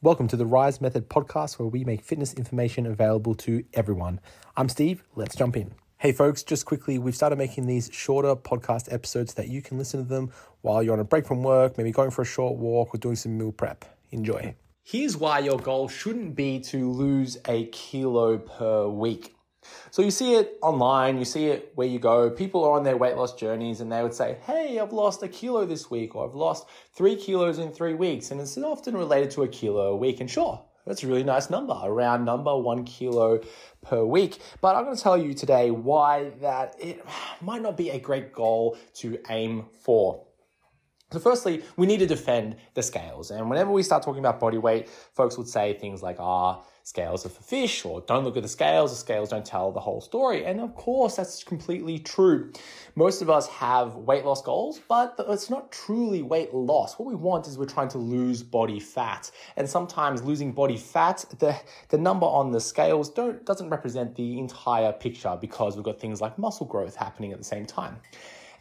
Welcome to the RISE Method podcast, where we make fitness information available to everyone. I'm Steve. Let's jump in. Hey folks, just quickly, we've started making these shorter podcast episodes that you can listen to them while you're on a break from work, maybe going for a short walk or doing some meal prep. Enjoy. Here's why your goal shouldn't be to lose a kilo per week. So you see it online, you see it where you go. People are on their weight loss journeys and they would say, hey, I've lost a kilo this week, or I've lost 3 kilos in 3 weeks. And it's often related to a kilo a week. And sure, that's a really nice number, a round number, 1 kilo per week. But I'm going to tell you today why that it might not be a great goal to aim for. So firstly, we need to defend the scales. And whenever we start talking about body weight, folks would say things like, scales are for fish, or don't look at the scales don't tell the whole story. And of course, that's completely true. Most of us have weight loss goals, but it's not truly weight loss. What we want is we're trying to lose body fat. And sometimes losing body fat, the number on the scales doesn't represent the entire picture, because we've got things like muscle growth happening at the same time.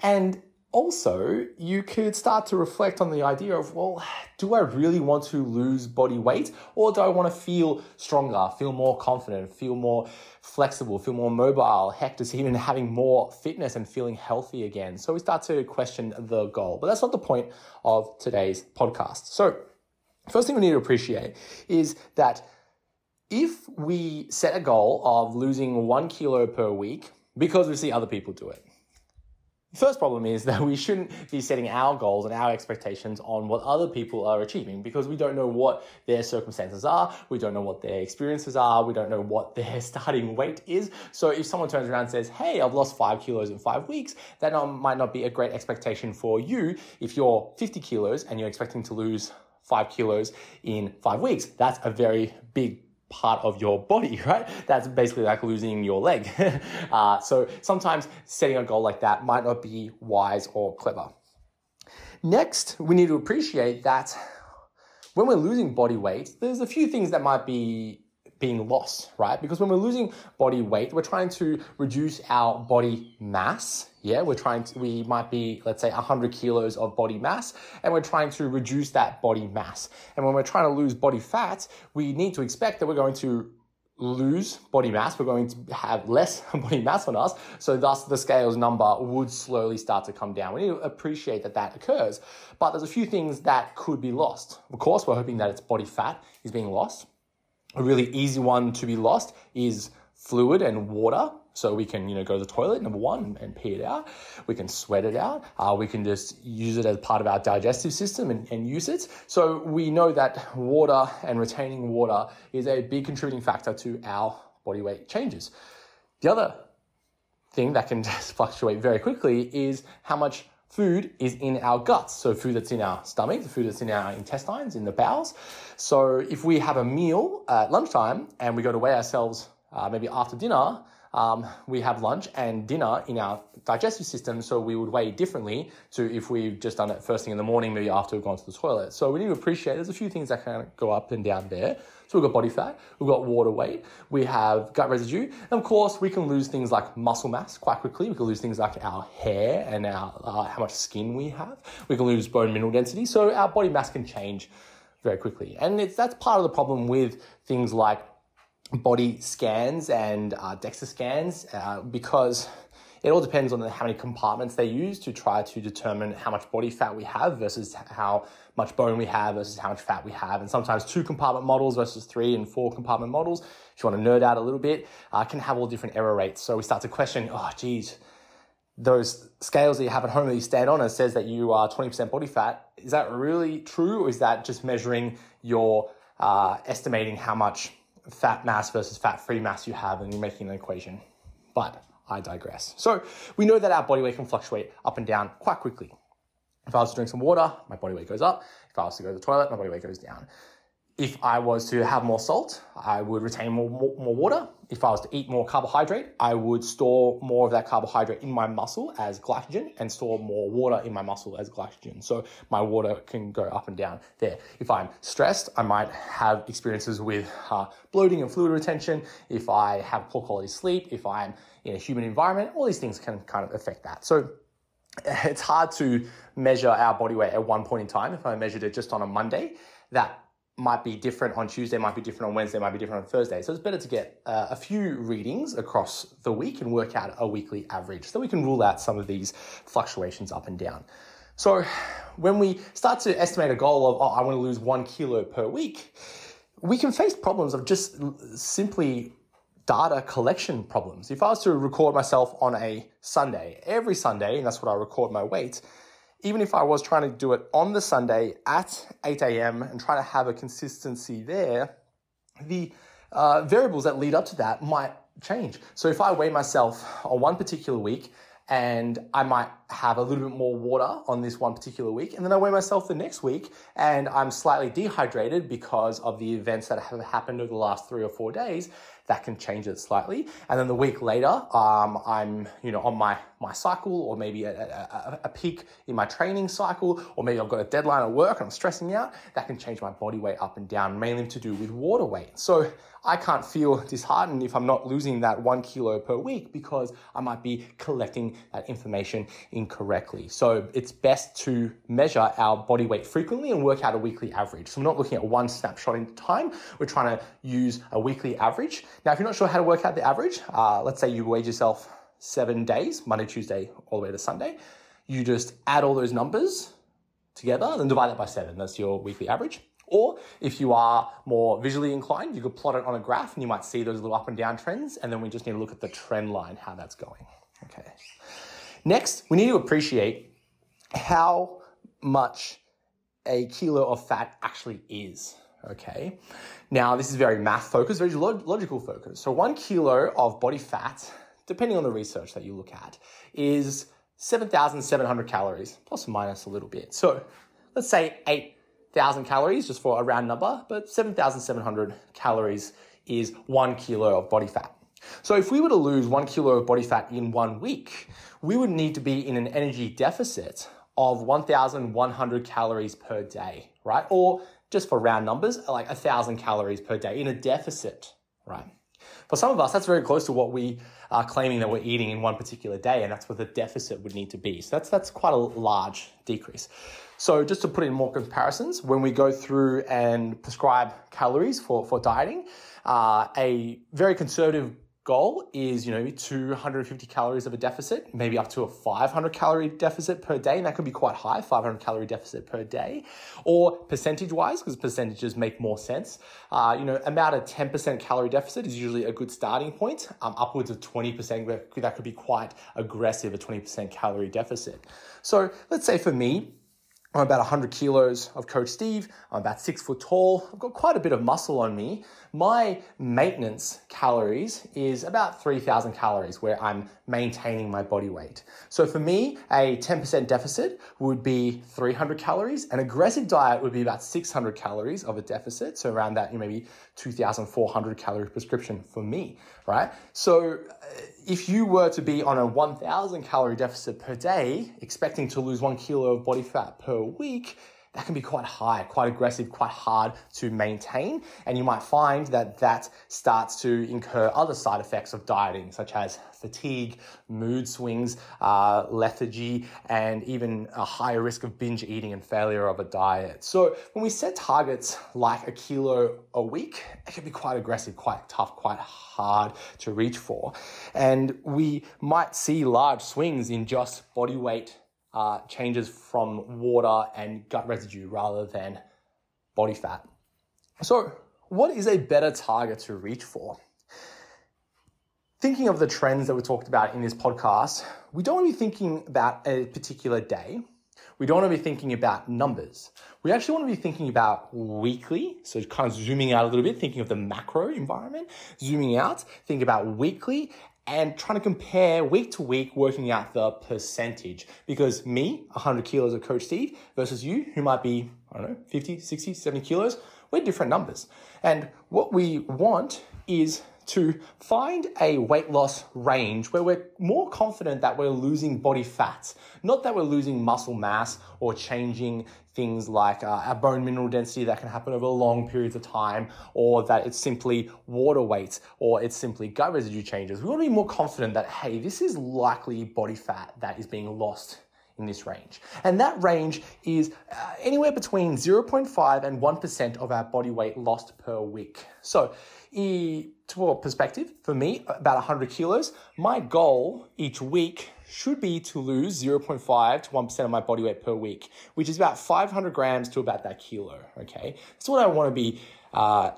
And also, you could start to reflect on the idea of, well, do I really want to lose body weight, or do I want to feel stronger, feel more confident, feel more flexible, feel more mobile, heck, just even having more fitness and feeling healthy again? So we start to question the goal, but that's not the point of today's podcast. So first thing we need to appreciate is that if we set a goal of losing 1 kilo per week because we see other people do it, the first problem is that we shouldn't be setting our goals and our expectations on what other people are achieving, because we don't know what their circumstances are, we don't know what their experiences are, we don't know what their starting weight is. So if someone turns around and says, hey, I've lost 5 kilos in 5 weeks, that might not be a great expectation for you if you're 50 kilos and you're expecting to lose 5 kilos in 5 weeks. That's a very big part of your body, right? That's basically like losing your leg. So sometimes setting a goal like that might not be wise or clever. Next, we need to appreciate that when we're losing body weight, there's a few things that might be being lost, right? Because when we're losing body weight, we're trying to reduce our body mass. Yeah, we might be, let's say, 100 kilos of body mass, and we're trying to reduce that body mass. And when we're trying to lose body fat, we need to expect that we're going to lose body mass, we're going to have less body mass on us, so thus the scales number would slowly start to come down. We need to appreciate that that occurs, but there's a few things that could be lost. Of course, we're hoping that it's body fat is being lost. A really easy one to be lost is fluid and water. So we can, go to the toilet, number one, and pee it out. We can sweat it out. We can just use it as part of our digestive system and use it. So we know that water and retaining water is a big contributing factor to our body weight changes. The other thing that can just fluctuate very quickly is how much food is in our guts. So food that's in our stomach, the food that's in our intestines, in the bowels. So if we have a meal at lunchtime and we go to weigh ourselves maybe after dinner, we have lunch and dinner in our digestive system, so we would weigh differently to if we've just done it first thing in the morning, maybe after we've gone to the toilet. So we need to appreciate there's a few things that can go up and down there. So we've got body fat, we've got water weight, we have gut residue, and of course we can lose things like muscle mass quite quickly. We can lose things like our hair and our how much skin we have. We can lose bone mineral density, so our body mass can change very quickly. And that's part of the problem with things like body scans and DEXA scans, because it all depends on how many compartments they use to try to determine how much body fat we have versus how much bone we have versus how much fat we have. And sometimes 2 compartment models versus 3 and 4 compartment models, if you want to nerd out a little bit, can have all different error rates. So we start to question, those scales that you have at home that you stand on and says that you are 20% body fat, is that really true? Or is that just measuring your estimating how much fat mass versus fat-free mass you have, and you're making an equation? But I digress. So we know that our body weight can fluctuate up and down quite quickly. If I was to drink some water, my body weight goes up. If I was to go to the toilet, my body weight goes down. If I was to have more salt, I would retain more water. If I was to eat more carbohydrate, I would store more of that carbohydrate in my muscle as glycogen and store more water in my muscle as glycogen. So my water can go up and down there. If I'm stressed, I might have experiences with bloating and fluid retention. If I have poor quality sleep, if I'm in a humid environment, all these things can kind of affect that. So it's hard to measure our body weight at one point in time. If I measured it just on a Monday, that might be different on Tuesday, might be different on Wednesday, might be different on Thursday. So it's better to get a few readings across the week and work out a weekly average so we can rule out some of these fluctuations up and down. So when we start to estimate a goal of, I want to lose 1 kilo per week, we can face problems of just simply data collection problems. If I was to record myself on a Sunday, every Sunday, and that's what I record my weight, even if I was trying to do it on the Sunday at 8 a.m. and try to have a consistency there, the variables that lead up to that might change. So if I weigh myself on one particular week, and I might have a little bit more water on this one particular week, and then I weigh myself the next week and I'm slightly dehydrated because of the events that have happened over the last 3 or 4 days, that can change it slightly. And then the week later, I'm, on my cycle, or maybe a peak in my training cycle, or maybe I've got a deadline at work and I'm stressing out. That can change my body weight up and down, mainly to do with water weight. So I can't feel disheartened if I'm not losing that 1 kilo per week, because I might be collecting that information incorrectly. So it's best to measure our body weight frequently and work out a weekly average. So we're not looking at one snapshot in time. We're trying to use a weekly average. Now, if you're not sure how to work out the average, let's say you weighed yourself 7 days, Monday, Tuesday, all the way to Sunday. You just add all those numbers together and divide that by 7. That's your weekly average. Or if you are more visually inclined, you could plot it on a graph and you might see those little up and down trends. And then we just need to look at the trend line, how that's going. Okay. Next, we need to appreciate how much a kilo of fat actually is. Okay. Now, this is very math focused, very logical focused. So 1 kilo of body fat, depending on the research that you look at, is 7,700 calories, plus or minus a little bit. So let's say 8,000 calories, just for a round number, but 7,700 calories is 1 kilo of body fat. So if we were to lose 1 kilo of body fat in 1 week, we would need to be in an energy deficit of 1,100 calories per day, right? Or just for round numbers, like 1,000 calories per day in a deficit, right? For some of us, that's very close to what we are claiming that we're eating in one particular day, and that's what the deficit would need to be. So that's quite a large decrease. So just to put in more comparisons, when we go through and prescribe calories for dieting, a very conservative goal is, 250 calories of a deficit, maybe up to a 500 calorie deficit per day. And that could be quite high, 500 calorie deficit per day, or percentage wise, because percentages make more sense. About a 10% calorie deficit is usually a good starting point. Upwards of 20%, that could be quite aggressive, a 20% calorie deficit. So let's say for me, I'm about 100 kilos of Coach Steve. I'm about 6 foot tall. I've got quite a bit of muscle on me. My maintenance calories is about 3,000 calories, where I'm maintaining my body weight. So for me, a 10% deficit would be 300 calories. An aggressive diet would be about 600 calories of a deficit. So around that, maybe 2,400 calorie prescription for me, right? So if you were to be on a 1,000 calorie deficit per day, expecting to lose 1 kilo of body fat per week, that can be quite high, quite aggressive, quite hard to maintain. And you might find that starts to incur other side effects of dieting, such as fatigue, mood swings, lethargy, and even a higher risk of binge eating and failure of a diet. So when we set targets like a kilo a week, it can be quite aggressive, quite tough, quite hard to reach for. And we might see large swings in just body weight changes from water and gut residue rather than body fat. So what is a better target to reach for? Thinking of the trends that we talked about in this podcast, we don't want to be thinking about a particular day. We don't want to be thinking about numbers. We actually want to be thinking about weekly. So kind of zooming out a little bit, thinking of the macro environment, zooming out, think about weekly, and trying to compare week to week, working out the percentage. Because me, 100 kilos of Coach Steve, versus you, who might be, 50, 60, 70 kilos, we're different numbers. And what we want is to find a weight loss range where we're more confident that we're losing body fat, not that we're losing muscle mass or changing things like our bone mineral density that can happen over long periods of time, or that it's simply water weight, or it's simply gut residue changes. We want to be more confident that, hey, this is likely body fat that is being lost in this range. And that range is anywhere between 0.5 and 1% of our body weight lost per week. So for perspective, for me, about 100 kilos, my goal each week should be to lose 0.5 to 1% of my body weight per week, which is about 500 grams to about that kilo, okay? That's what I want to be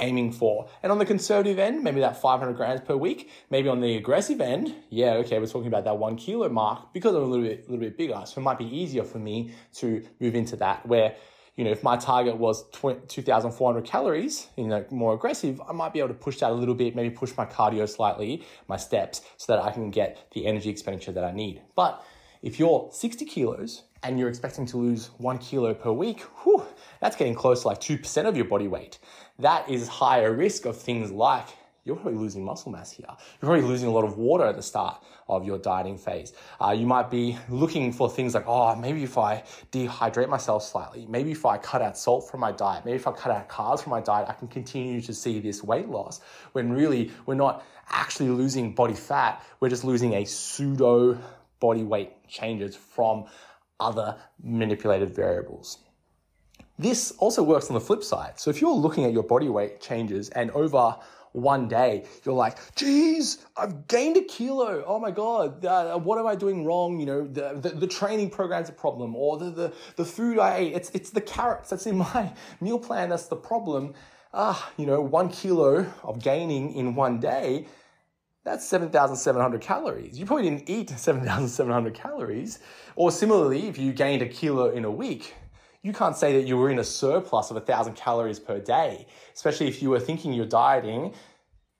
aiming for. And on the conservative end, maybe that 500 grams per week. Maybe on the aggressive end, yeah, okay, we're talking about that 1 kilo mark because I'm a little bit bigger. So it might be easier for me to move into that where, you know, if my target was 2,400 calories, you know, more aggressive, I might be able to push that a little bit, maybe push my cardio slightly, my steps, so that I can get the energy expenditure that I need. But if you're 60 kilos and you're expecting to lose 1 kilo per week, whew, that's getting close to like 2% of your body weight. That is higher risk of things like you're probably losing muscle mass here. You're probably losing a lot of water at the start of your dieting phase. You might be looking for things like, oh, maybe if I dehydrate myself slightly, maybe if I cut out salt from my diet, maybe if I cut out carbs from my diet, I can continue to see this weight loss. When really, we're not actually losing body fat. We're just losing a pseudo body weight changes from other manipulated variables. This also works on the flip side. So if you're looking at your body weight changes and over one day, you're like, geez, I've gained 1 kilo. Oh my God, what am I doing wrong? You know, the training program's a problem, or the food I ate, it's the carrots that's in my meal plan that's the problem. You know, 1 kilo of gaining in one day, that's 7,700 calories. You probably didn't eat 7,700 calories. Or similarly, if you gained 1 kilo in a week, you can't say that you were in a surplus of 1,000 calories per day, especially if you were thinking you're dieting,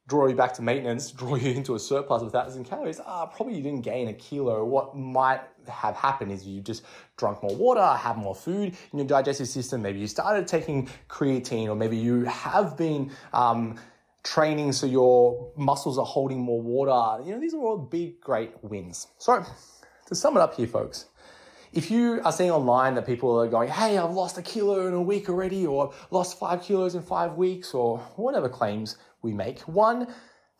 draw you back to maintenance, draw you into a surplus of 1,000 calories. Probably you didn't gain 1 kilo. What might have happened is you just drunk more water, have more food in your digestive system. Maybe you started taking creatine, or maybe you have been training so your muscles are holding more water. You know, these are all big, great wins. So to sum it up here, folks, if you are seeing online that people are going, hey, I've lost 1 kilo in a week already, or I've lost 5 kilos in 5 weeks, or whatever claims we make, one,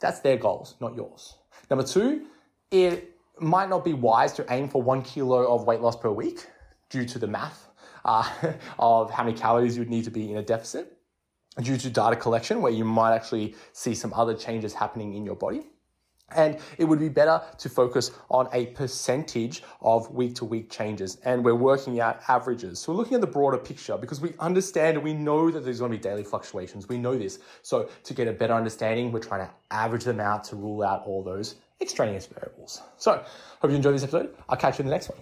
that's their goals, not yours. Number two, it might not be wise to aim for 1 kilo of weight loss per week due to the math of how many calories you'd need to be in a deficit due to data collection, where you might actually see some other changes happening in your body. And it would be better to focus on a percentage of week-to-week changes. And we're working out averages. So we're looking at the broader picture because we understand and we know that there's going to be daily fluctuations. We know this. So to get a better understanding, we're trying to average them out to rule out all those extraneous variables. So hope you enjoyed this episode. I'll catch you in the next one.